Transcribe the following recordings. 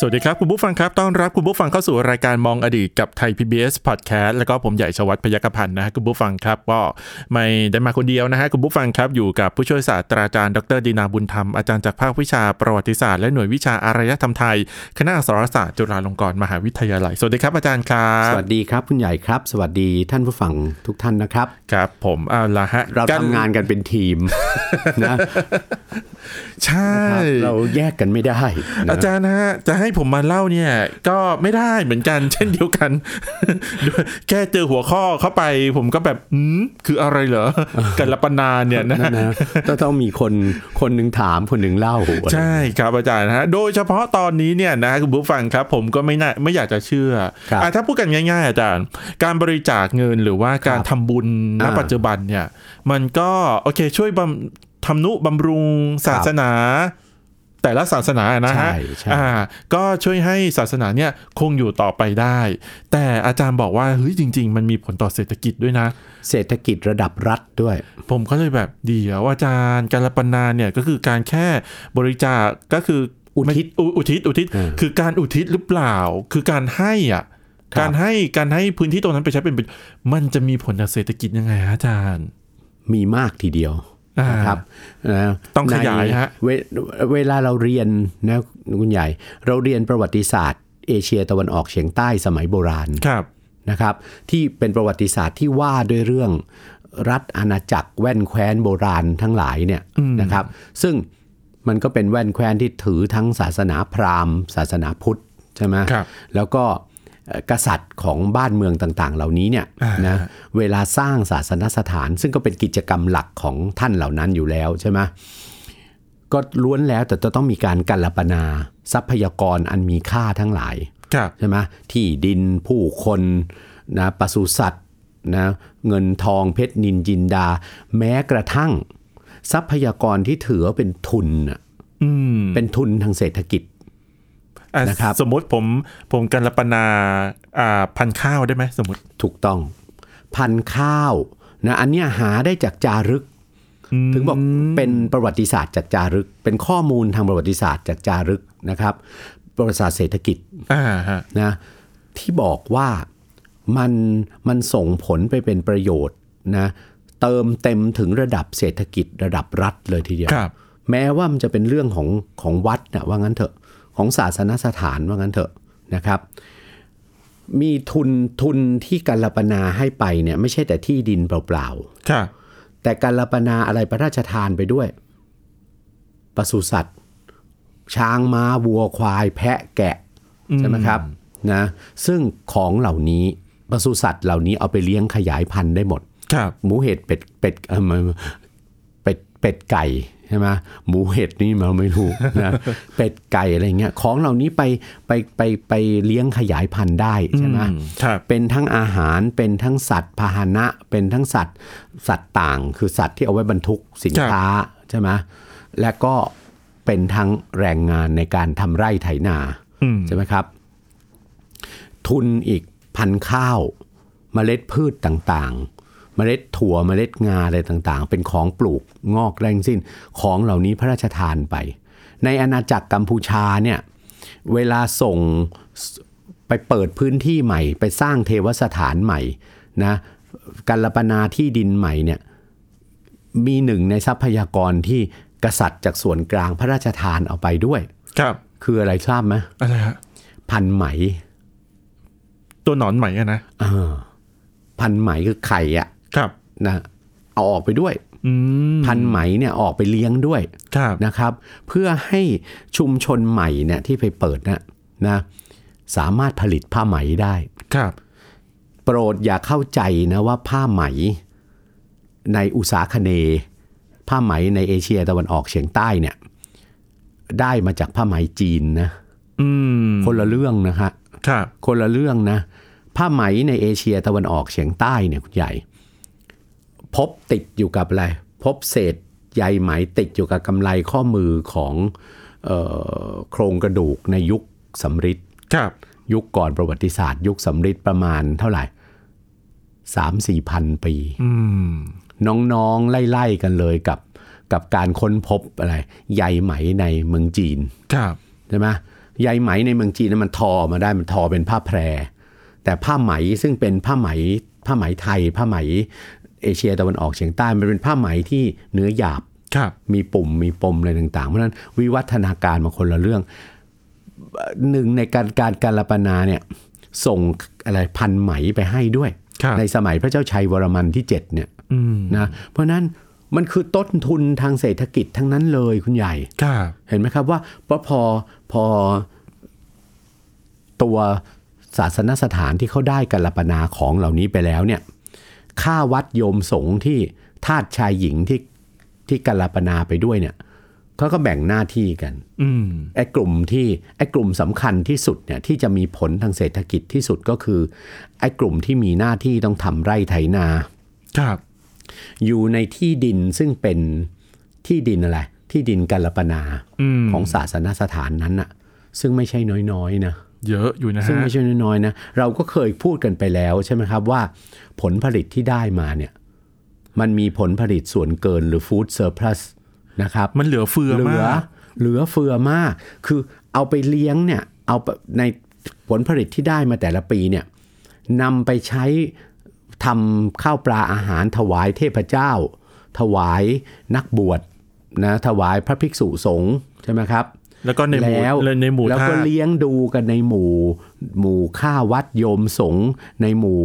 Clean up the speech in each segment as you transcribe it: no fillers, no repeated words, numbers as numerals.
สวัสดีครับคุณผู้ฟังครับต้อนรับคุณผู้ฟังเข้าสู่รายการมองอดีตกับไทย PBS Podcast แล้วก็ผมใหญ่ชวัฒน์พยัคฆพันธ์นะฮะคุณผู้ฟังครับก็ไม่ได้มาคนเดียวนะฮะคุณผู้ฟังครับอยู่กับผู้ช่วยศาสตราจารย์ดร.ดีนาบุญธรรมอาจารย์จากภาควิชาประวัติศาสตร์และหน่วยวิชาอารยธรรมไทยคณะอักษรศาสตร์จุฬาลงกรณ์มหาวิทยาลัยสวัสดีครับอาจารย์ครับสวัสดีครับคุณใหญ่ครับสวัสดีท่านผู้ฟังทุกท่านนะครับครับผมเอาล่ะฮะเราทำงานกันเป็นทีมนะใช่เราแยกกันไม่ได้อาจารย์ฮะจะให้ผมมาเล่าเนี่ยก็ไม่ได้เหมือนกันเช่นเดียวกันแค่เจอหัวข้อเข้าไปผมก็แบบคืออะไรเหรอกันละปนาเนี่ยนะต้องมีคนนึงถามคนนึงเล่าใช่ครับอาจารย์ฮะโดยเฉพาะตอนนี้เนี่ยนะคุณผู้ฟังครับผมก็ไม่อยากจะเชื่อถ้าพูดกันง่ายๆอาจารย์การบริจาคเงินหรือว่าการทำบุญณปัจจุบันเนี่ยมันก็โอเคช่วยทำนุบำรุงศาสนาแต่ละศาสนานะฮะก็ช่วยให้ศาสนาเนี่ยคงอยู่ต่อไปได้แต่อาจารย์บอกว่าเฮ้ยจริงๆมันมีผลต่อเศรษฐกิจด้วยนะเศรษฐกิจระดับรัฐด้วยผมก็เลยแบบเดี๋ยวอาจารย์การละปนาเนี่ยก็คือการแค่บริจาคก็คืออุทิศคือการอุทิศหรือเปล่าคือการให้อ่ะการให้พื้นที่ตรงนั้นไปใช้เป็นมันจะมีผลต่อเศรษฐกิจยังไงอาจารย์มีมากทีเดียวนะครับต้องขยายฮะเวลาเราเรียนนะคุณใหญ่เราเรียนประวัติศาสตร์เอเชียตะวันออกเฉียงใต้สมัยโบราณนะครับที่เป็นประวัติศาสตร์ที่ว่าด้วยเรื่องรัฐอาณาจักรแว่นแคว้นโบราณทั้งหลายเนี่ยนะครับซึ่งมันก็เป็นแว่นแคว้นที่ถือทั้งศาสนาพราหมณ์ศาสนาพุทธใช่ไหมแล้วก็กษัตริย์ของบ้านเมืองต่างๆเหล่านี้เนี่ยนะเวลาสร้างศาสนสถานซึ่งก็เป็นกิจกรรมหลักของท่านเหล่านั้นอยู่แล้วใช่ไหมก็ล้วนแล้วแต่จะต้องมีการกัลปนาทรัพยากรอันมีค่าทั้งหลายใช่ไหมที่ดินผู้คนนะปศุสัตว์นะเงินทองเพชรนินจินดาแม้กระทั่งทรัพยากรที่ถือเป็นทุนเป็นทุนทางเศรษฐกิจนะครับสมมติผมกัลปนาพันธุ์ข้าวได้ไหมสมมติถูกต้องพันธุ์ข้าวนะอันเนี้ยหาได้จากจารึกถึงบอกเป็นประวัติศาสตร์จากจารึกเป็นข้อมูลทางประวัติศาสตร์จากจารึกนะครับประวัติศาสตร์เศรษฐกิจนะที่บอกว่ามันส่งผลไปเป็นประโยชน์นะเติมเต็มถึงระดับเศรษฐกิจระดับรัฐเลยทีเดียวแม้ว่ามันจะเป็นเรื่องของวัดนะว่างั้นเถอะของศาสนสถานว่างั้นเถอะนะครับมีทุนที่กัลปนาให้ไปเนี่ยไม่ใช่แต่ที่ดินเปล่าๆค่ะแต่กัลปนาอะไรพระราชทานไปด้วยปศุสัตว์ช้างม้าวัวควายแพะแกะใช่ไหมครับนะซึ่งของเหล่านี้ปศุสัตว์เหล่านี้เอาไปเลี้ยงขยายพันธุ์ได้หมดหมูเห็ดเป็ดไก่ใช่ไหมหมูเห็ดนี่เราไม่รู้นะเป็ดไก่อะไรเงี้ยของเหล่านี้ไปเลี้ยงขยายพันธุ์ได้ใช่ไหมเป็นทั้งอาหารเป็นทั้งสัตว์พาหนะเป็นทั้งสัตว์ต่างคือสัตว์ที่เอาไว้บรรทุกสินค้าใช่ไหมและก็เป็นทั้งแรงงานในการทำไร่ไถนาใช่ไหมครับทุนอีกพันข้าวเมล็ดพืชต่างๆเมล็ดถั่วเมล็ดงาอะไรต่างๆเป็นของปลูกงอกแรงสิ้นของเหล่านี้พระราชทานไปในอาณาจักรกัมพูชาเนี่ยเวลาส่งไปเปิดพื้นที่ใหม่ไปสร้างเทวสถานใหม่นะกัลปนาที่ดินใหม่เนี่ยมีหนึ่งในทรัพยากรที่กษัตริย์จากส่วนกลางพระราชทานเอาไปด้วยครับคืออะไรทราบไหมอะไรฮะพันไหมตัวหนอนไหมนะพันไหมคือไข่อ่ะนะเอาออกไปด้วยพันไหมเนี่ยออกไปเลี้ยงด้วยนะครับเพื่อให้ชุมชนไหมเนี่ยที่ไปเปิดนะสามารถผลิตผ้าไหมได้โปรดอย่าเข้าใจนะว่าผ้าไหมในอุษาคเนย์ผ้าไหมในเอเชียตะวันออกเฉียงใต้เนี่ยได้มาจากผ้าไหมจีนนะคนละเรื่องนะฮะคนละเรื่องนะผ้าไหมในเอเชียตะวันออกเฉียงใต้เนี่ยคุณใหญ่พ พบติดอยู่กับอะไรพบเศษใยไหมติดอยู่กับกำไลข้อมือของโครงกระดูกในยุคสำริดครับยุคก่อนประวัติศาสตร์ยุคสำริดประมาณเท่าไหร่ 3-4 พันปีน้องๆไล่ๆกันเลยกับการค้นพบอะไรใยไหมในเมืองจีนครับใช่ไหมใยไหมในเมืองจีนนั้นมันทอมาได้มันทอเป็นผ้าแพรแต่ผ้าไหมซึ่งเป็นผ้าไหมไทยผ้าไหมเอเชียตะวันออกเฉียงใต้มันเป็นผ้าไหมที่เนื้อหยาบมีปุ่มมีปมอะไรต่างๆเพราะฉะนั้นวิวัฒนาการมาคนละเรื่องหนึ่งในการกาลปนาเนี่ยส่งอะไรพันไหมไปให้ด้วยในสมัยพระเจ้าชัยวรมันที่7เนี่ยนะเพราะนั้นมันคือต้นทุนทางเศรษฐกิจทั้งนั้นเลยคุณใหญ่เห็นไหมครับว่าพอตัวศาสนสถานที่เขาได้กาลปนาของเหล่านี้ไปแล้วเนี่ยค่าวัดโยมสงฆ์ที่ทาสชายหญิงที่กาลปนาไปด้วยเนี่ยเขาก็แบ่งหน้าที่กันไอ้กลุ่มสำคัญที่สุดเนี่ยที่จะมีผลทางเศรษฐกิจที่สุดก็คือไอ้กลุ่มที่มีหน้าที่ต้องทำไร่ไถนาครับอยู่ในที่ดินซึ่งเป็นที่ดินอะไรที่ดินกาลปนาของศาสนสถานนั้นน่ะซึ่งไม่ใช่น้อยๆนะเยอะอยู่นะซึ่งไม่ใช่น้อยๆนะเราก็เคยพูดกันไปแล้วใช่ไหมครับว่าผลผลิตที่ได้มาเนี่ยมันมีผลผลิตส่วนเกินหรือ food surplus นะครับมันเหลือเฟือมากคือเอาไปเลี้ยงเนี่ยเอาในผลผลิตที่ได้มาแต่ละปีเนี่ยนำไปใช้ทำข้าวปลาอาหารถวายเทพเจ้าถวายนักบวชนะถวายพระภิกษุสงฆ์ใช่ไหมครับแล้วก็ในหมู่แล้วก็เลี้ยงดูกันในหมู่ข้าวัดโยมสงฆ์ในหมู่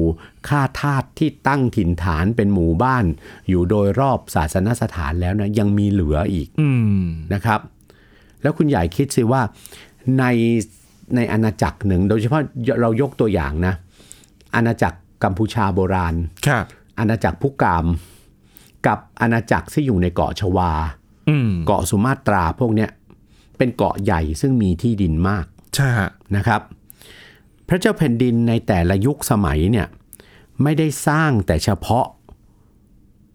ข้าทาสที่ตั้งถิ่นฐานเป็นหมู่บ้านอยู่โดยรอบศาสนสถานแล้วนะยังมีเหลืออีกนะครับแล้วคุณใหญ่คิดสิว่าในอาณาจักรหนึ่งโดยเฉพาะเรายกตัวอย่างนะอาณาจักรกัมพูชาโบราณอาณาจักรพุกามกับอาณาจักรที่อยู่ในเกาะชวาเกาะสุมาตราพวกเนี้ยเป็นเกาะใหญ่ซึ่งมีที่ดินมากใช่นะครับพระเจ้าแผ่นดินในแต่ละยุคสมัยเนี่ยไม่ได้สร้างแต่เฉพาะ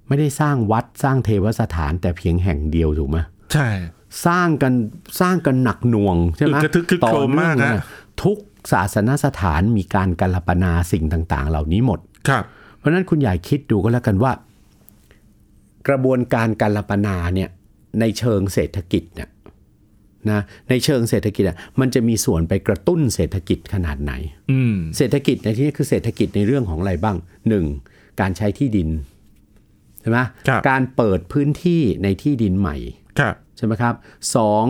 ไม่ได้สร้างวัดสร้างเทวสถานแต่เพียงแห่งเดียวถูกไหมใช่สร้างกันหนักหน่วงใช่ไหมต่อเนื่องนะทุกศาสนสถานมีการกาลปนาสิ่งต่างๆเหล่านี้หมดครับเพราะนั้นคุณใหญ่คิดดูก็แล้วกันว่ากระบวนการกาลปนาเนี่ยในเชิงเศรษฐกิจเนี่ยนะในเชิงเศรษฐกิจอ่ะมันจะมีส่วนไปกระตุ้นเศรษฐกิจขนาดไหนเศรษฐกิจในที่นี้คือเศรษฐกิจในเรื่องของอะไรบ้างหนึ่งการใช้ที่ดินใช่ไหมการเปิดพื้นที่ในที่ดินใหม่ใช่ไหมครับสอง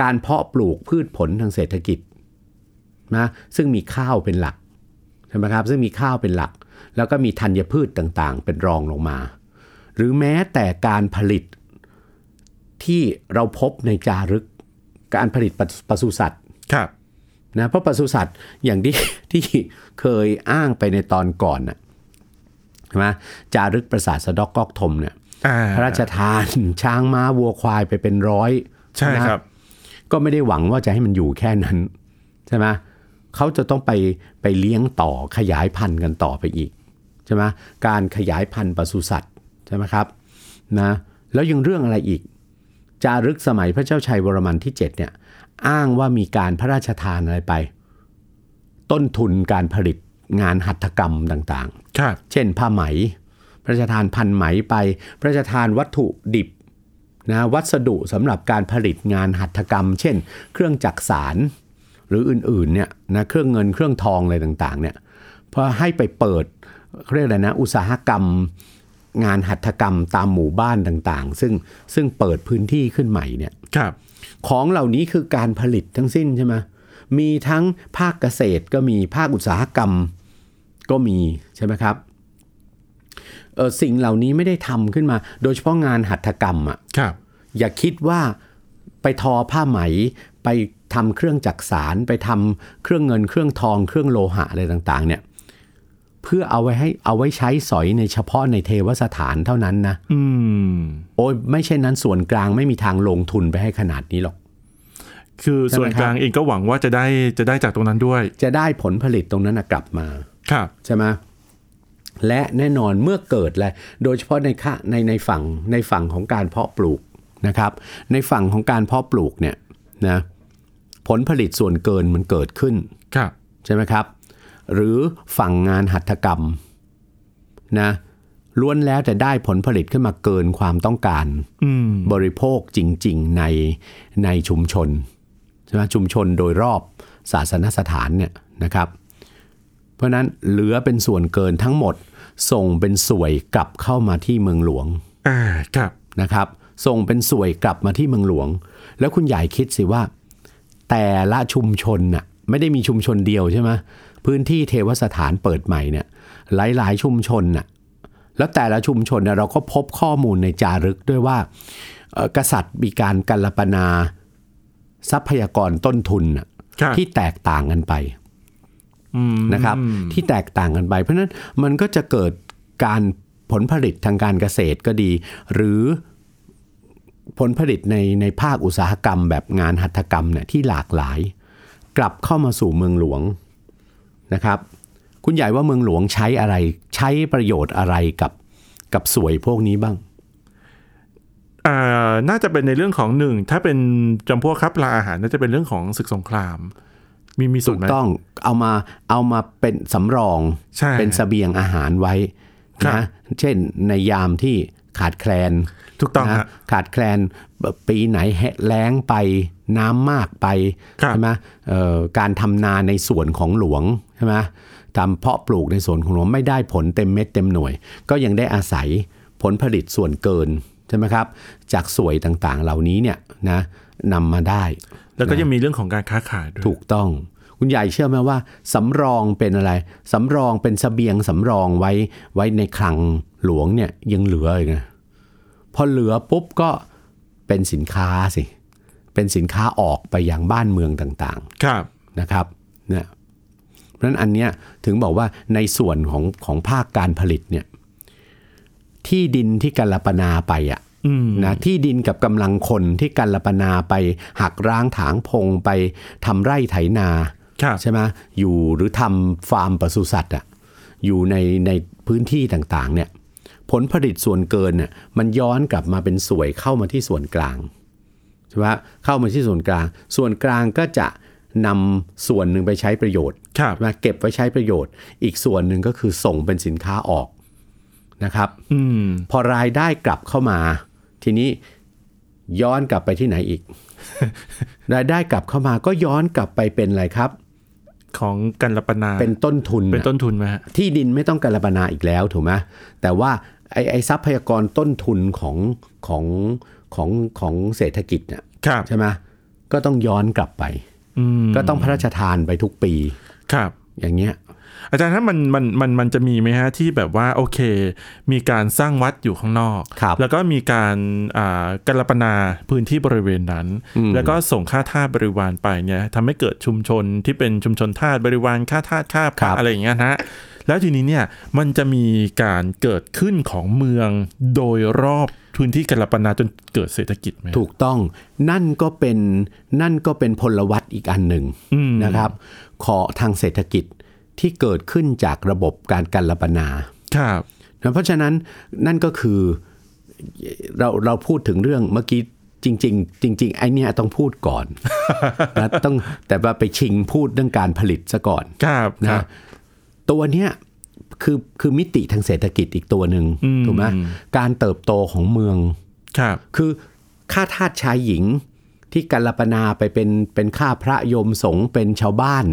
การเพาะปลูกพืชผลทางเศรษฐกิจนะซึ่งมีข้าวเป็นหลักใช่ไหมครับซึ่งมีข้าวเป็นหลักแล้วก็มีธัญพืชต่างๆเป็นรองลงมาหรือแม้แต่การผลิตที่เราพบในจารึกการผลิตปศุสัตว์นะเพราะปศุสัตว์อย่างที่เคยอ้างไปในตอนก่อนนะใช่ไหมจารึกประสาทสะดอกกอกทมเนี่ยพระราชทานช้างม้าวัวควายไปเป็นร้อยใช่ครับก็ไม่ได้หวังว่าจะให้มันอยู่แค่นั้นใช่ไหมเขาจะต้องไปเลี้ยงต่อขยายพันธุ์กันต่อไปอีกใช่ไหมการขยายพันธุ์ปศุสัตว์ใช่ไหมครับนะแล้วยังเรื่องอะไรอีกจารึกสมัยพระเจ้าชัยวรมันที่7เนี่ยอ้างว่ามีการพระราชทานอะไรไปต้นทุนการผลิตงานหัตถกรรมต่างๆเช่นผ้าไหมพระราชทานพันไหมไปพระราชทานวัตถุดิบนะวัสดุสำหรับการผลิตงานหัตถกรรมเช่นเครื่องจักสานหรืออื่นๆเนี่ยนะเครื่องเงินเครื่องทองอะไรต่างๆเนี่ยพอให้ไปเปิดเรียกอะไรนะอุตสาหกรรมงานหัตถกรรมตามหมู่บ้านต่างๆซึ่งเปิดพื้นที่ขึ้นใหม่เนี่ยของเหล่านี้คือการผลิตทั้งสิ้นใช่ไหมมีทั้งภาคเกษตรก็มีภาคอุตสาหกรรมก็มีใช่ไหมครับสิ่งเหล่านี้ไม่ได้ทำขึ้นมาโดยเฉพาะงานหัตถกรรมอ่ะอย่าคิดว่าไปทอผ้าไหมไปทำเครื่องจักสานไปทำเครื่องเงินเครื่องทองเครื่องโลหะอะไรต่างๆเนี่ยเพื่อเอาไว้ใช้สอยในเฉพาะในเทวสถานเท่านั้นนะโอ้ยไม่เช่นนั้นส่วนกลางไม่มีทางลงทุนไปให้ขนาดนี้หรอกคือส่วนกลางเองก็หวังว่าจะได้จากตรงนั้นด้วยจะได้ผลผลิตตรงนั้นกลับมาใช่ไหม และแน่นอนเมื่อเกิดและโดยเฉพาะในฝั่งของการเพาะปลูกนะครับในฝั่งของการเพาะปลูกเนี่ยนะผลผลิตส่วนเกินมันเกิดขึ้นใช่ไหมครับหรือฝั่งงานหัตถกรรมนะล้วนแล้วแต่ได้ผลผลิตขึ้นมาเกินความต้องการบริโภคจริงๆในชุมชนใช่ไหมชุมชนโดยรอบศาสนสถานเนี่ยนะครับเพราะนั้นเหลือเป็นส่วนเกินทั้งหมดส่งเป็นสวยกลับเข้ามาที่เมืองหลวงนะครับส่งเป็นสวยกลับมาที่เมืองหลวงแล้วคุณใหญ่คิดสิว่าแต่ละชุมชนน่ะไม่ได้มีชุมชนเดียวใช่ไหมพื้นที่เทวสถานเปิดใหม่เนี่ยหลายๆชุมชนน่ะแล้วแต่ละชุมชนเนี่ยเราก็พบข้อมูลในจารึกด้วยว่ากษัตริย์มีการกัลปนาทรัพยากรต้นทุนน่ะที่แตกต่างกันไปนะครับที่แตกต่างกันไปเพราะนั้นมันก็จะเกิดการผลผลิตทางการเกษตรก็ดีหรือผลผลิตในภาคอุตสาหกรรมแบบงานหัตถกรรมเนี่ยที่หลากหลายกลับเข้ามาสู่เมืองหลวงนะครับคุณใหญ่ว่าเมืองหลวงใช้อะไรใช้ประโยชน์อะไรกับสวยพวกนี้บ้างน่าจะเป็นในเรื่องของหนึ่งถ้าเป็นจำพวกครับลาอาหารน่าจะเป็นเรื่องของศึกสงครามมีส่วนไหมต้องเอามาเป็นสำรองเป็นเสบียงอาหารไว้นะเช่นในยามที่ขาดแคลนถูกต้องนะขาดแคลนปีไหนแล้งไปน้ำมากไปใช่ไหมการทำนาในส่วนของหลวงใช่ไหมทำเพาะปลูกในส่วนของหลวงไม่ได้ผลเต็มเม็ดเต็มหน่วยก็ยังได้อาศัยผลผลิตส่วนเกินใช่ไหมครับจากสวยต่างๆเหล่านี้เนี่ยนะนำมาได้แล้วก็ยังมีเรื่องของการค้าขายด้วยถูกต้องคุณใหญ่เชื่อไหมว่าสำรองเป็นอะไรสำรองเป็นเสบียงสำรองไว้ในคลังหลวงเนี่ยยังเหลืออีกนะพอเหลือปุ๊บก็เป็นสินค้าสิเป็นสินค้าออกไปอย่างบ้านเมืองต่างๆครับนะครับเนี่ยเพราะฉะนั้นอันเนี้ยถึงบอกว่าในส่วนของภาคการผลิตเนี่ยที่ดินที่กัลปนาไปอ่ะนะที่ดินกับกำลังคนที่กัลปนาไปหักร้างถางพงไปทำไร่ไถนาใช่ไหมอยู่หรือทำฟาร์มปศุสัตว์อ่ะอยู่ในพื้นที่ต่างๆเนี่ยผลผลิตส่วนเกินน่ะมันย้อนกลับมาเป็นสวยเข้ามาที่ส่วนกลางใช่ไหมเข้ามาที่ส่วนกลางส่วนกลางก็จะนำส่วนหนึ่งไปใช้ประโยชน์มาเก็บไว้ใช้ประโยชน์อีกส่วนหนึ่งก็คือส่งเป็นสินค้าออกนะครับพอรายได้กลับเข้ามาทีนี้ย้อนกลับไปที่ไหนอีก รายได้กลับเข้ามาก็ย้อนกลับไปเป็นอะไรครับของกัลปนาเป็นต้นทุนเป็นต้นทุนไหมฮะที่ดินไม่ต้องกัลปนาอีกแล้วถูกไหมแต่ว่าไอทรัพยากรต้นทุนของเศรษฐกิจเนี่ยใช่ไหมก็ต้องย้อนกลับไปก็ต้องพระราชทานไปทุกปีครับอย่างเงี้ยอาจารย์ถ้ามันจะมีไหมฮะที่แบบว่าโอเคมีการสร้างวัดอยู่ข้างนอกแล้วก็มีการกัลปนาพื้นที่บริเวณนั้นแล้วก็ส่งค่าทาสบริวารไปเนี่ยทำให้เกิดชุมชนที่เป็นชุมชนทาสบริวารค่าทาสค่าพระอะไรอย่างเงี้ยนะแล้วทีนี้เนี่ยมันจะมีการเกิดขึ้นของเมืองโดยรอบพื้นที่กัลปนาจนเกิดเศรษฐกิจไหมถูกต้องนั่นก็เป็นพลวัตอีกอันหนึ่งนะครับขอทางเศรษฐกิจที่เกิดขึ้นจากระบบการกัลปนาครับนะเพราะฉะนั้นนั่นก็คือเราพูดถึงเรื่องเมื่อกี้จริงๆไอ้เนี่ยต้องพูดก่อนนะต้องแต่ว่าไปชิงพูดเรื่องการผลิตซะก่อนครับนะตัวเนี้ยคือมิติทางเศรษฐกิจอีกตัวหนึ่งถูกไหมการเติบโตของเมืองครับคือค่าทาสชายหญิงที่กัลปนาไปเป็นค่าพระยมสงฆ์เป็นชาวบ้าน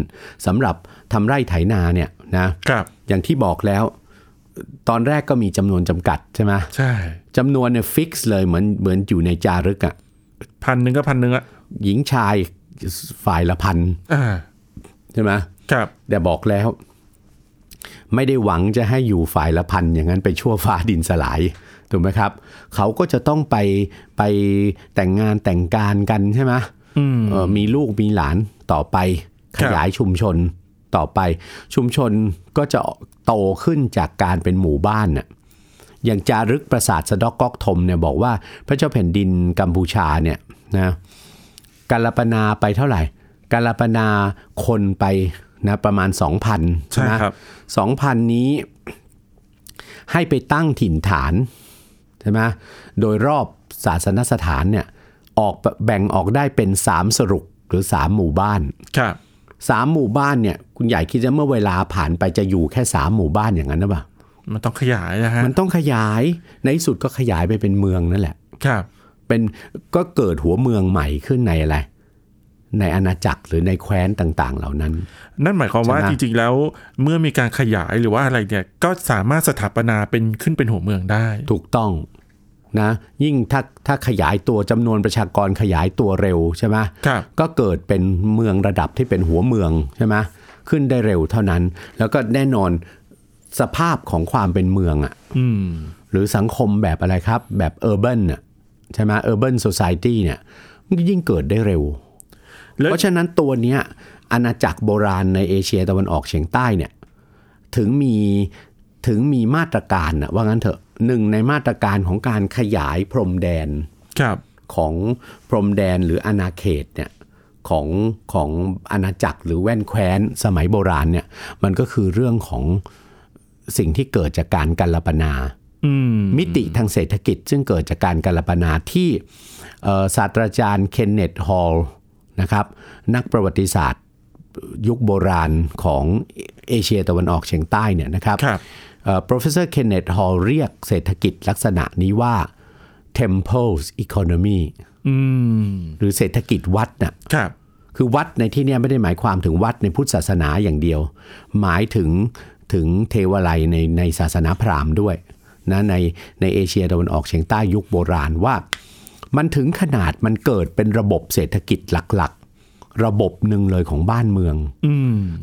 สำหรับทำไร่ไถนาเนี่ยนะครับอย่างที่บอกแล้วตอนแรกก็มีจำนวนจำกัดใช่ไหมใช่จำนวนเนี่ยฟิกซ์เลยเหมือนอยู่ในจารึกอ่ะ1,000 ก็ 1,000อ่ะหญิงชายฝ่ายละพันใช่ไหมครับแต่บอกแล้วไม่ได้หวังจะให้อยู่ฝ่ายละพันอย่างนั้นไปชั่วฟ้าดินสลายถูกไหมครับเขาก็จะต้องไปแต่งงานแต่งการกันใช่ไหมมีลูกมีหลานต่อไปขยายชุมชนต่อไปชุมชนก็จะโตขึ้นจากการเป็นหมู่บ้านน่ะอย่างจารึกปราสาทสะเดาะก๊อกธมเนี่ยบอกว่าพระเจ้าแผ่นดินกัมพูชาเนี่ยนะกัลปนาไปเท่าไหร่กัลปนาคนไปนะประมาณ 2,000 ใช่ไหม 2,000 นี้ ให้ไปตั้งถิ่นฐานใช่ไหมโดยรอบศาสนสถานเนี่ยออกแบ่งออกได้เป็น3สรุปหรือ3หมู่บ้านครับ3หมู่บ้านเนี่ยคุณใหญ่คิดว่าเมื่อเวลาผ่านไปจะอยู่แค่3หมู่บ้านอย่างนั้นหรือเปล่ามันต้องขยายนะฮะมันต้องขยายในที่สุดก็ขยายไปเป็นเมืองนั่นแหละครับเป็นก็เกิดหัวเมืองใหม่ขึ้นในอะไรในอาณาจักรหรือในแคว้นต่างๆเหล่านั้นนั่นหมายความว่าจริงๆแล้วเมื่อมีการขยายหรือว่าอะไรเนี่ยก็สามารถสถาปนาเป็นขึ้นเป็นหัวเมืองได้ถูกต้องนะยิ่งถ้าขยายตัวจำนวนประชากรขยายตัวเร็วใช่ไหมก็เกิดเป็นเมืองระดับที่เป็นหัวเมืองใช่ไหมขึ้นได้เร็วเท่านั้นแล้วก็แน่นอนสภาพของความเป็นเมืองอ่ะหรือสังคมแบบอะไรครับแบบเออร์เบิร์นอ่ะใช่ไหมเออร์เบิร์นโซไซตี้เนี่ยมันยิ่งเกิดได้เร็วเพราะฉะนั้นตัวเนี้ยอาณาจักรโบราณในเอเชียตะวันออกเฉียงใต้เนี่ยถึงมีมาตรการนะว่างั้นเถอะหนึ่งในมาตรการของการขยายพรมแดนของพรมแดนหรืออาณาเขตเนี่ยของอาณาจักรหรือแว่นแคว้นสมัยโบราณเนี่ยมันก็คือเรื่องของสิ่งที่เกิดจากการกัลปนามิติทางเศรษฐกิจซึ่งเกิดจากการกัลปนาที่ศาสตราจารย์ Kenneth Hallนะครับนักประวัติศาสตร์ยุคโบราณของเอเชียตะวันออกเฉียงใต้เนี่ยนะครับ Professor Kenneth Hall เรียกเศรษฐกิจลักษณะนี้ว่า Temples Economy หรือเศรษฐกิจวัดน่ะ คือวัดในที่นี้ไม่ได้หมายความถึงวัดในพุทธศาสนาอย่างเดียวหมายถึงเทวาลัยในศาสนาพราหมณ์ด้วยนะในเอเชียตะวันออกเฉียงใต้ยุคโบราณว่ามันถึงขนาดมันเกิดเป็นระบบเศรษฐกิจหลักๆระบบหนึ่งเลยของบ้านเมือง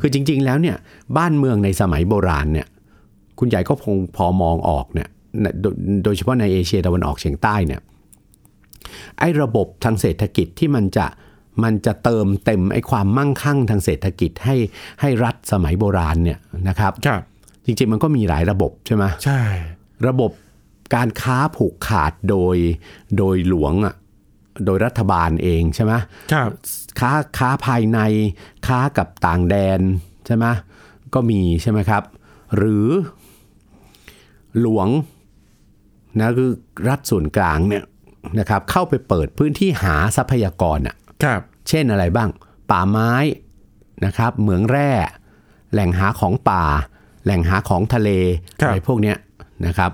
คือจริงๆแล้วเนี่ยบ้านเมืองในสมัยโบราณเนี่ยคุณใหญ่ก็คงพอมองออกเนี่ยโดยเฉพาะในเอเชียตะวันออกเฉียงใต้เนี่ยไอ้ระบบทางเศรษฐกิจที่มันจะเติมเต็มไอ้ความมั่งคั่งทางเศรษฐกิจให้รัฐสมัยโบราณเนี่ยนะครับจริงๆมันก็มีหลายระบบใช่ไหมใช่ระบบการค้าผูกขาดโดยหลวงอ่ะโดยรัฐบาลเองใช่ไหมครับค้าภายในค้ากับต่างแดนใช่ไหมก็มีใช่ไหมครับหรือหลวงนะคือรัฐส่วนกลางเนี่ยนะครับเข้าไปเปิดพื้นที่หาทรัพยากรอ่ะครับเช่นอะไรบ้างป่าไม้นะครับเหมืองแร่แหล่งหาของป่าแหล่งหาของทะเลอะไรพวกเนี้ยนะครับ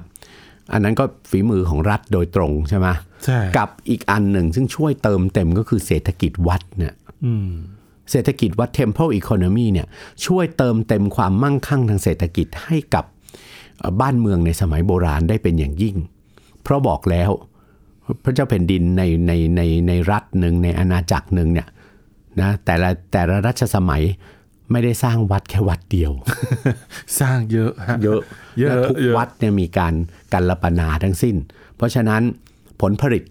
อันนั้นก็ฝีมือของรัฐโดยตรงใช่ไหมใช่กับอีกอันหนึ่งซึ่งช่วยเติมเต็มก็คือเศรษฐกิจวัดเนี่ยเศรษฐกิจวัด Temple Economy เนี่ยช่วยเติมเต็มความมั่งคั่งทางเศรษฐกิจให้กับบ้านเมืองในสมัยโบราณได้เป็นอย่างยิ่งเพราะบอกแล้วพระเจ้าแผ่นดินในรัฐหนึ่งในอาณาจักรหนึ่งเนี่ยนะแต่ละรัชสมัยไม่ได้สร้างวัดแค่วัดเดียวสร้างเยอะฮะเยอะทุกวัดเนี่ยมีการกัลปนาทั้งสิ้นเพราะฉะนั้นผลผลิต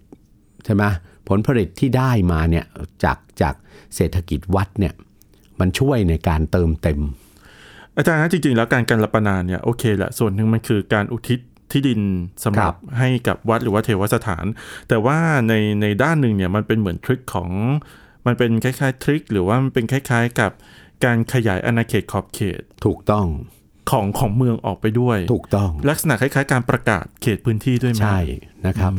ใช่ไหมผลผลิตที่ได้มาเนี่ยจากเศรษฐกิจวัดเนี่ยมันช่วยในการเติมเต็มอาจารย์นะจริงๆแล้วการกัลปนาเนี่ยโอเคแหละส่วนหนึ่งมันคือการอุทิศที่ดินสำหรับให้กับวัดหรือว่าเทวสถานแต่ว่าในด้านหนึ่งเนี่ยมันเป็นเหมือนทริคของมันเป็นคล้ายๆทริคหรือว่ามันเป็นคล้ายๆกับการขยายอาณาเขตขอบเขตถูกต้องของเมืองออกไปด้วยถูกต้องลักษณะคล้ายๆการประกาศเขตพื้นที่ด้วยมั้ยใช่นะครับ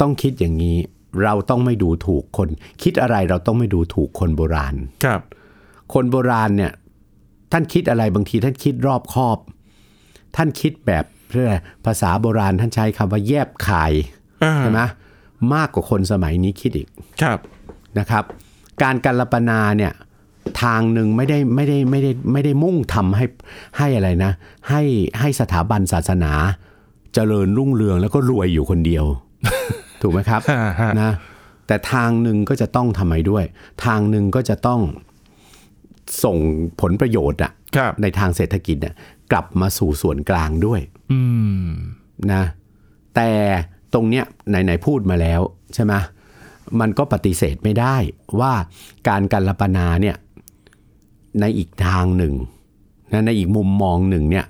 ต้องคิดอย่างนี้เราต้องไม่ดูถูกคนคิดอะไรเราต้องไม่ดูถูกคนโบราณครับคนโบราณเนี่ยท่านคิดอะไรบางทีท่านคิดรอบคอบท่านคิดแบบภาษาโบราณท่านใช้คำว่าแยบคายใช่ไหมมากกว่าคนสมัยนี้คิดอีกครับนะครับการกัลปนาเนี่ยทางหนึ่งไม่ได้มุ่งทำให้อะไรนะให้สถาบันศาสนาเจริญรุ่งเรืองแล้วก็รวยอยู่คนเดียว ถูกไหมครับ นะแต่ทางหนึ่งก็จะต้องทำไมด้วยทางหนึ่งก็จะต้องส่งผลประโยชน์อ่ะ ในทางเศรษฐกิจอ่ะกลับมาสู่ส่วนกลางด้วยนะแต่ตรงเนี้ยไหนพูดมาแล้วใช่ไหมมันก็ปฏิเสธไม่ได้ว่าการกัลปนาเนี่ยในอีกทางหนึ่งในอีกมุมมองหนึ่งเนี่ย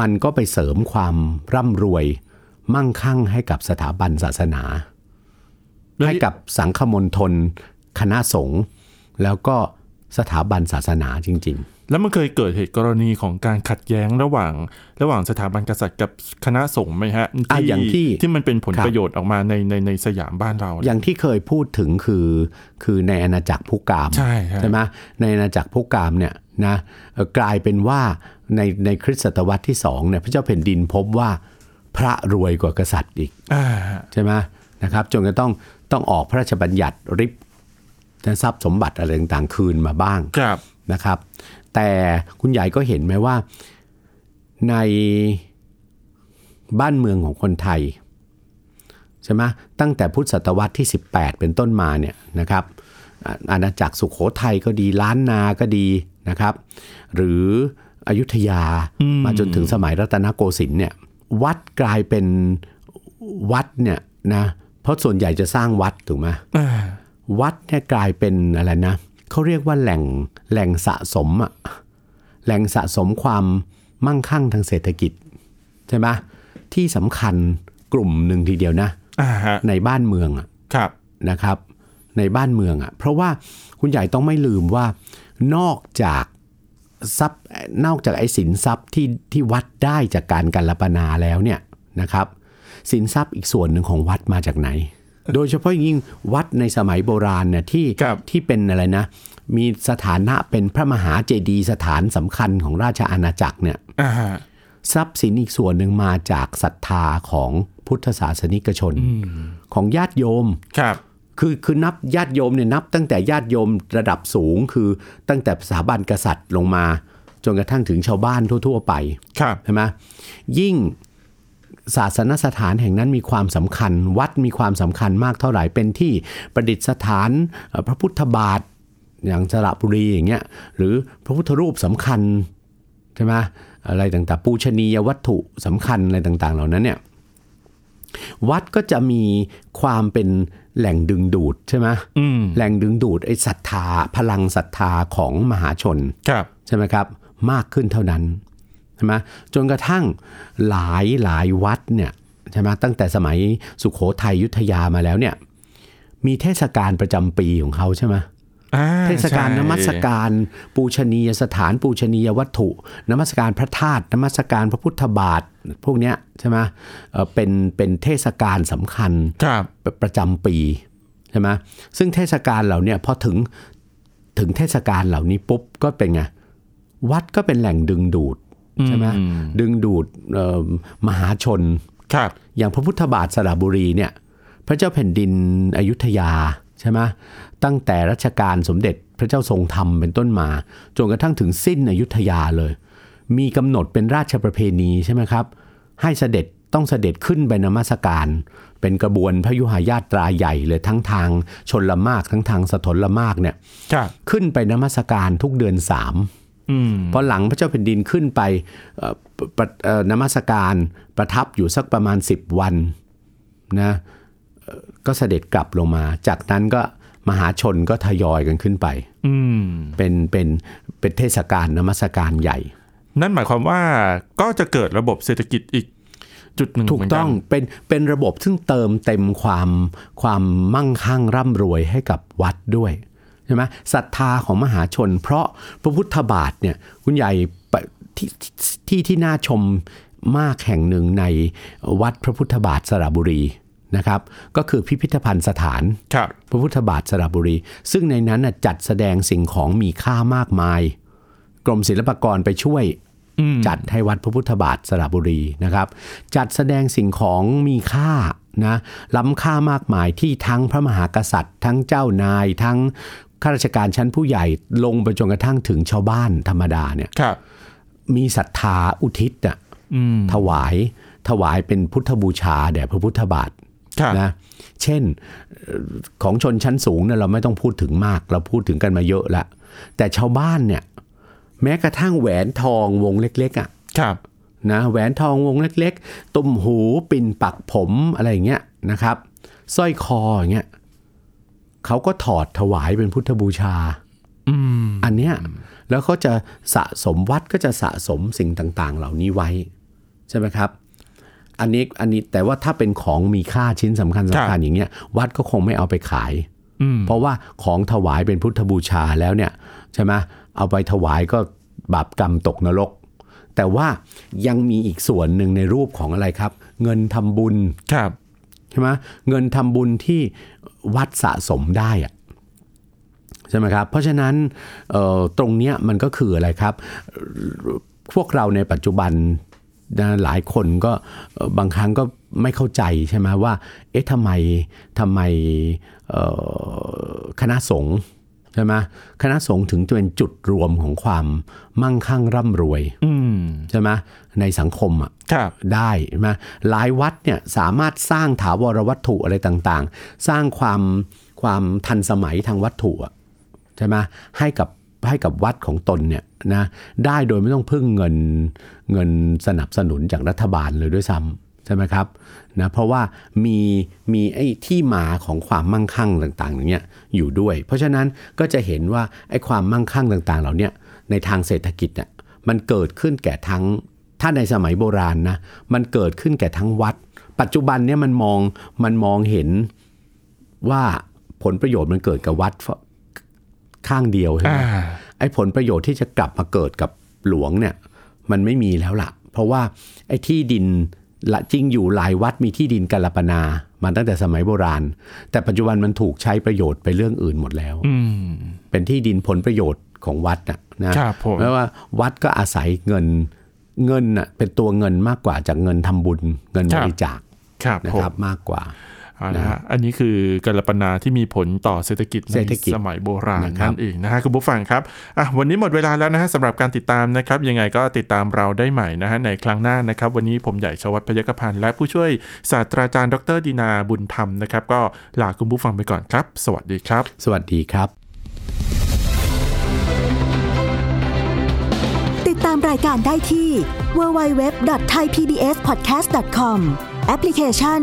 มันก็ไปเสริมความร่ำรวยมั่งคั่งให้กับสถาบันศาสนาให้กับสังฆมณฑลคณะสงฆ์แล้วก็สถาบันศาสนาจริงๆ แล้วมันเคยเกิดเหตุกรณีของการขัดแย้งระหว่างสถาบันกษัตริย์กับคณะสงฆ์ไหมฮะที่มันเป็นผลประโยชน์ออกมาในสยามบ้านเราอย่างที่เคยพูดถึงคือในอาณาจักรพุกามใช่ไหมในอาณาจักรพุกามเนี่ยนะกลายเป็นว่าในคริสต์ศตวรรษที่2เนี่ยพระเจ้าแผ่นดินพบว่าพระรวยกว่ากษัตริย์อีกใช่ไหมนะครับจนก็ต้องออกพระราชบัญญัติริบทรัพย์สมบัติอะไรต่างๆคืนมาบ้างนะครับแต่คุณใหญ่ก็เห็นไหมว่าในบ้านเมืองของคนไทยใช่ไหมตั้งแต่พุทธศตวรรษที่18เป็นต้นมาเนี่ยนะครับอาณาจักรสุโขทัยก็ดีล้านนาก็ดีนะครับหรืออยุธยามาจนถึงสมัยรัตนโกสินทร์เนี่ยวัดกลายเป็นวัดเนี่ยนะเพราะส่วนใหญ่จะสร้างวัดถูกไหมวัดเนี่ยกลายเป็นอะไรนะเขาเรียกว่าแหล่งสะสมอะแหล่งสะสมความมั่งคั่งทางเศรษฐกิจใช่ไหมที่สำคัญกลุ่มหนึ่งทีเดียวนะในบ้านเมืองอะนะครับในบ้านเมืองอะเพราะว่าคุณใหญ่ต้องไม่ลืมว่านอกจากทรัพย์นอกจากไอ้สินทรัพย์ที่วัดได้จากการกัลปนาแล้วเนี่ยนะครับสินทรัพย์อีกส่วนหนึ่งของวัดมาจากไหนโดยเฉพาะยิ่งวัดในสมัยโบราณเนี่ยที่เป็นอะไรนะมีสถานะเป็นพระมหาเจดีย์สถานสำคัญของราชอาณาจักรเนี่ยทรัพย์สินอีกส่วนหนึ่งมาจากศรัทธาของพุทธศาสนิกชนของญาติโยมคือนับญาติโยมเนี่ยนับตั้งแต่ญาติโยมระดับสูงคือตั้งแต่สถาบันกษัตริย์ลงมาจนกระทั่งถึงชาวบ้านทั่วๆไปใช่ไหมยิ่งศาสนสถานแห่งนั้นมีความสำคัญวัดมีความสำคัญมากเท่าไหร่เป็นที่ประดิษฐานพระพุทธบาทอย่างสระบุรีอย่างเงี้ยหรือพระพุทธรูปสำคัญใช่ไหมอะไรต่างๆปูชนียวัตถุสำคัญอะไรต่างๆเหล่านั้นเนี่ยวัดก็จะมีความเป็นแหล่งดึงดูดใช่ไหมแหล่งดึงดูดไอ้ศรัทธาพลังศรัทธาของมหาชนใช่ไหมครับมากขึ้นเท่านั้นใช่ไหมจนกระทั่งหลายวัดเนี่ยใช่ไหมตั้งแต่สมัยสุโขทัยอยุธยามาแล้วเนี่ยมีเทศกาลประจำปีของเขาใช่ไหมเทศกาลนมัสการปูชนียสถานปูชนียวัตถุนมัสการพระธาตุนมัสการพระพุทธบาทพวกเนี้ยใช่ไหมเป็นเทศกาลสำคัญประจำปีใช่ไหมซึ่งเทศกาลเหล่านี้พอถึงเทศกาลเหล่านี้ปุ๊บก็เป็นไงวัดก็เป็นแหล่งดึงดูดใช่ไหมดึงดูดมหาชนอย่างพระพุทธบาทสระบุรีเนี่ยพระเจ้าแผ่นดินอยุธยาใช่ไหมตั้งแต่รัชกาลสมเด็จพระเจ้าทรงธรรมเป็นต้นมาจนกระทั่งถึงสิ้นอยุธยาเลยมีกำหนดเป็นราชประเพณีใช่ไหมครับให้เสด็จต้องเสด็จขึ้นไปนมัสการเป็นกระบวนพยุหญาตราใหญ่เลยทั้งทางชลมากทั้งทางสถลมากเนี่ยขึ้นไปนมัสการทุกเดือน3พอหลังพระเจ้าแผ่นดินขึ้นไปนมัสการประทับอยู่สักประมาณ10วันนะก็เสด็จกลับลงมาจากนั้นก็มหาชนก็ทยอยกันขึ้นไปเป็นเทศกาลนมัสการใหญ่นั่นหมายความว่าก็จะเกิดระบบเศรษฐกิจอีกจุดหนึ่งถูกต้องเป็นระบบซึ่งเติมเต็มความมั่งคั่งร่ำรวยให้กับวัดด้วยใช่ไหมศรัทธาของมหาชนเพราะพระพุทธบาทเนี่ยคุณใหญ่ที่น่าชมมากแห่งหนึ่งในวัดพระพุทธบาทสระบุรีนะครับก็คือพิพิธภัณฑสถานพระพุทธบาทสระบุรีซึ่งในนั้นจัดแสดงสิ่งของมีค่ามากมายกรมศิลปากรไปช่วยจัดให้วัดพระพุทธบาทสระบุรีนะครับจัดแสดงสิ่งของมีค่านะล้ำค่ามากมายที่ทั้งพระมหากษัตริย์ทั้งเจ้านายทั้งข้าราชการชั้นผู้ใหญ่ลงไปจนกระทั่งถึงชาวบ้านธรรมดาเนี่ยมีศรัทธาอุทิศนะถวายเป็นพุทธบูชาแด่พระพุทธบาทนะเช่นของชนชั้นสูงเนี่ยเราไม่ต้องพูดถึงมากเราพูดถึงกันมาเยอะละแต่ชาวบ้านเนี่ยแม้กระทั่งแหวนทองวงเล็กๆอ่ะนะแหวนทองวงเล็กๆตุ่มหูปิ่นปักผมอะไรอย่างเงี้ยนะครับสร้อยคออย่างเงี้ยเขาก็ถอดถวายเป็นพุทธบูชาอันเนี้ยแล้วเขาจะสะสมวัดก็จะสะสมสิ่งต่างๆเหล่านี้ไว้ใช่ไหมครับอันนี้แต่ว่าถ้าเป็นของมีค่าชิ้นสำคัญอย่างเงี้ยวัดก็คงไม่เอาไปขายเพราะว่าของถวายเป็นพุทธบูชาแล้วเนี่ยใช่ไหมเอาไปถวายก็ บาปกรรมตกนรกแต่ว่ายังมีอีกส่วนหนึ่งในรูปของอะไรครับเงินทำบุญครับใช่ไหมเงินทำบุญที่วัดสะสมได้อะใช่ไหมครับเพราะฉะนั้นตรงเนี้ยมันก็คืออะไรครับพวกเราในปัจจุบันหลายคนก็บางครั้งก็ไม่เข้าใจใช่ไหมว่าเอ๊ะทำไมคณะสงฆ์ใช่ไหมคณะสงฆ์ถึงจะเป็นจุดรวมของความมั่งคั่งร่ำรวยใช่ไหมในสังคมอ่ะได้ใช่ไหมหลายวัดเนี่ยสามารถสร้างถาวรวัตถุอะไรต่างๆสร้างความทันสมัยทางวัตถุอ่ะใช่ไหมให้กับวัดของตนเนี่ยนะได้โดยไม่ต้องพึ่งเงินสนับสนุนจากรัฐบาลเลยด้วยซ้ำใช่ไหมครับนะเพราะว่ามีไอ้ที่มาของความมั่งคั่งต่างๆอย่างเงี้ยอยู่ด้วยเพราะฉะนั้นก็จะเห็นว่าไอ้ความมั่งคั่งต่างๆเหล่านี้ในทางเศรษฐกิจเนี่ยมันเกิดขึ้นแก่ทั้งถ้าในสมัยโบราณนะมันเกิดขึ้นแก่ทั้งวัดปัจจุบันเนี่ยมันมองเห็นว่าผลประโยชน์มันเกิดกับวัดข้างเดียวใช่ไหมไอ้ผลประโยชน์ที่จะกลับมาเกิดกับหลวงเนี่ยมันไม่มีแล้วล่ะเพราะว่าไอ้ที่ดินละจริงอยู่หลายวัดมีที่ดินกัลปนามาตั้งแต่สมัยโบราณแต่ปัจจุบันมันถูกใช้ประโยชน์ไปเรื่องอื่นหมดแล้วเป็นที่ดินผลประโยชน์ของวัดนะเพราะว่าวัดก็อาศัยเงินน่ะเป็นตัวเงินมากกว่าจากเงินทำบุญเงินบริจาคนะครับมากกว่านะฮะอันนี้คือกัลปนาที่มีผลต่อเศรษฐกิจในสมัยโบราณนั่นเองนะฮะคุณผู้ฟังครับวันนี้หมดเวลาแล้วนะฮะสำหรับการติดตามนะครับยังไงก็ติดตามเราได้ใหม่นะฮะในครั้งหน้านะครับวันนี้ผมใหญ่ชวัฒน์พยัคฆพันธ์และผู้ช่วยศาสตราจารย์ดรดีนาบุญธรรมนะครับก็ลาคุณผู้ฟังไปก่อนครับสวัสดีครับสวัสดีครับติดตามรายการได้ที่ www.thaipbspodcast.com แอปพลิเคชัน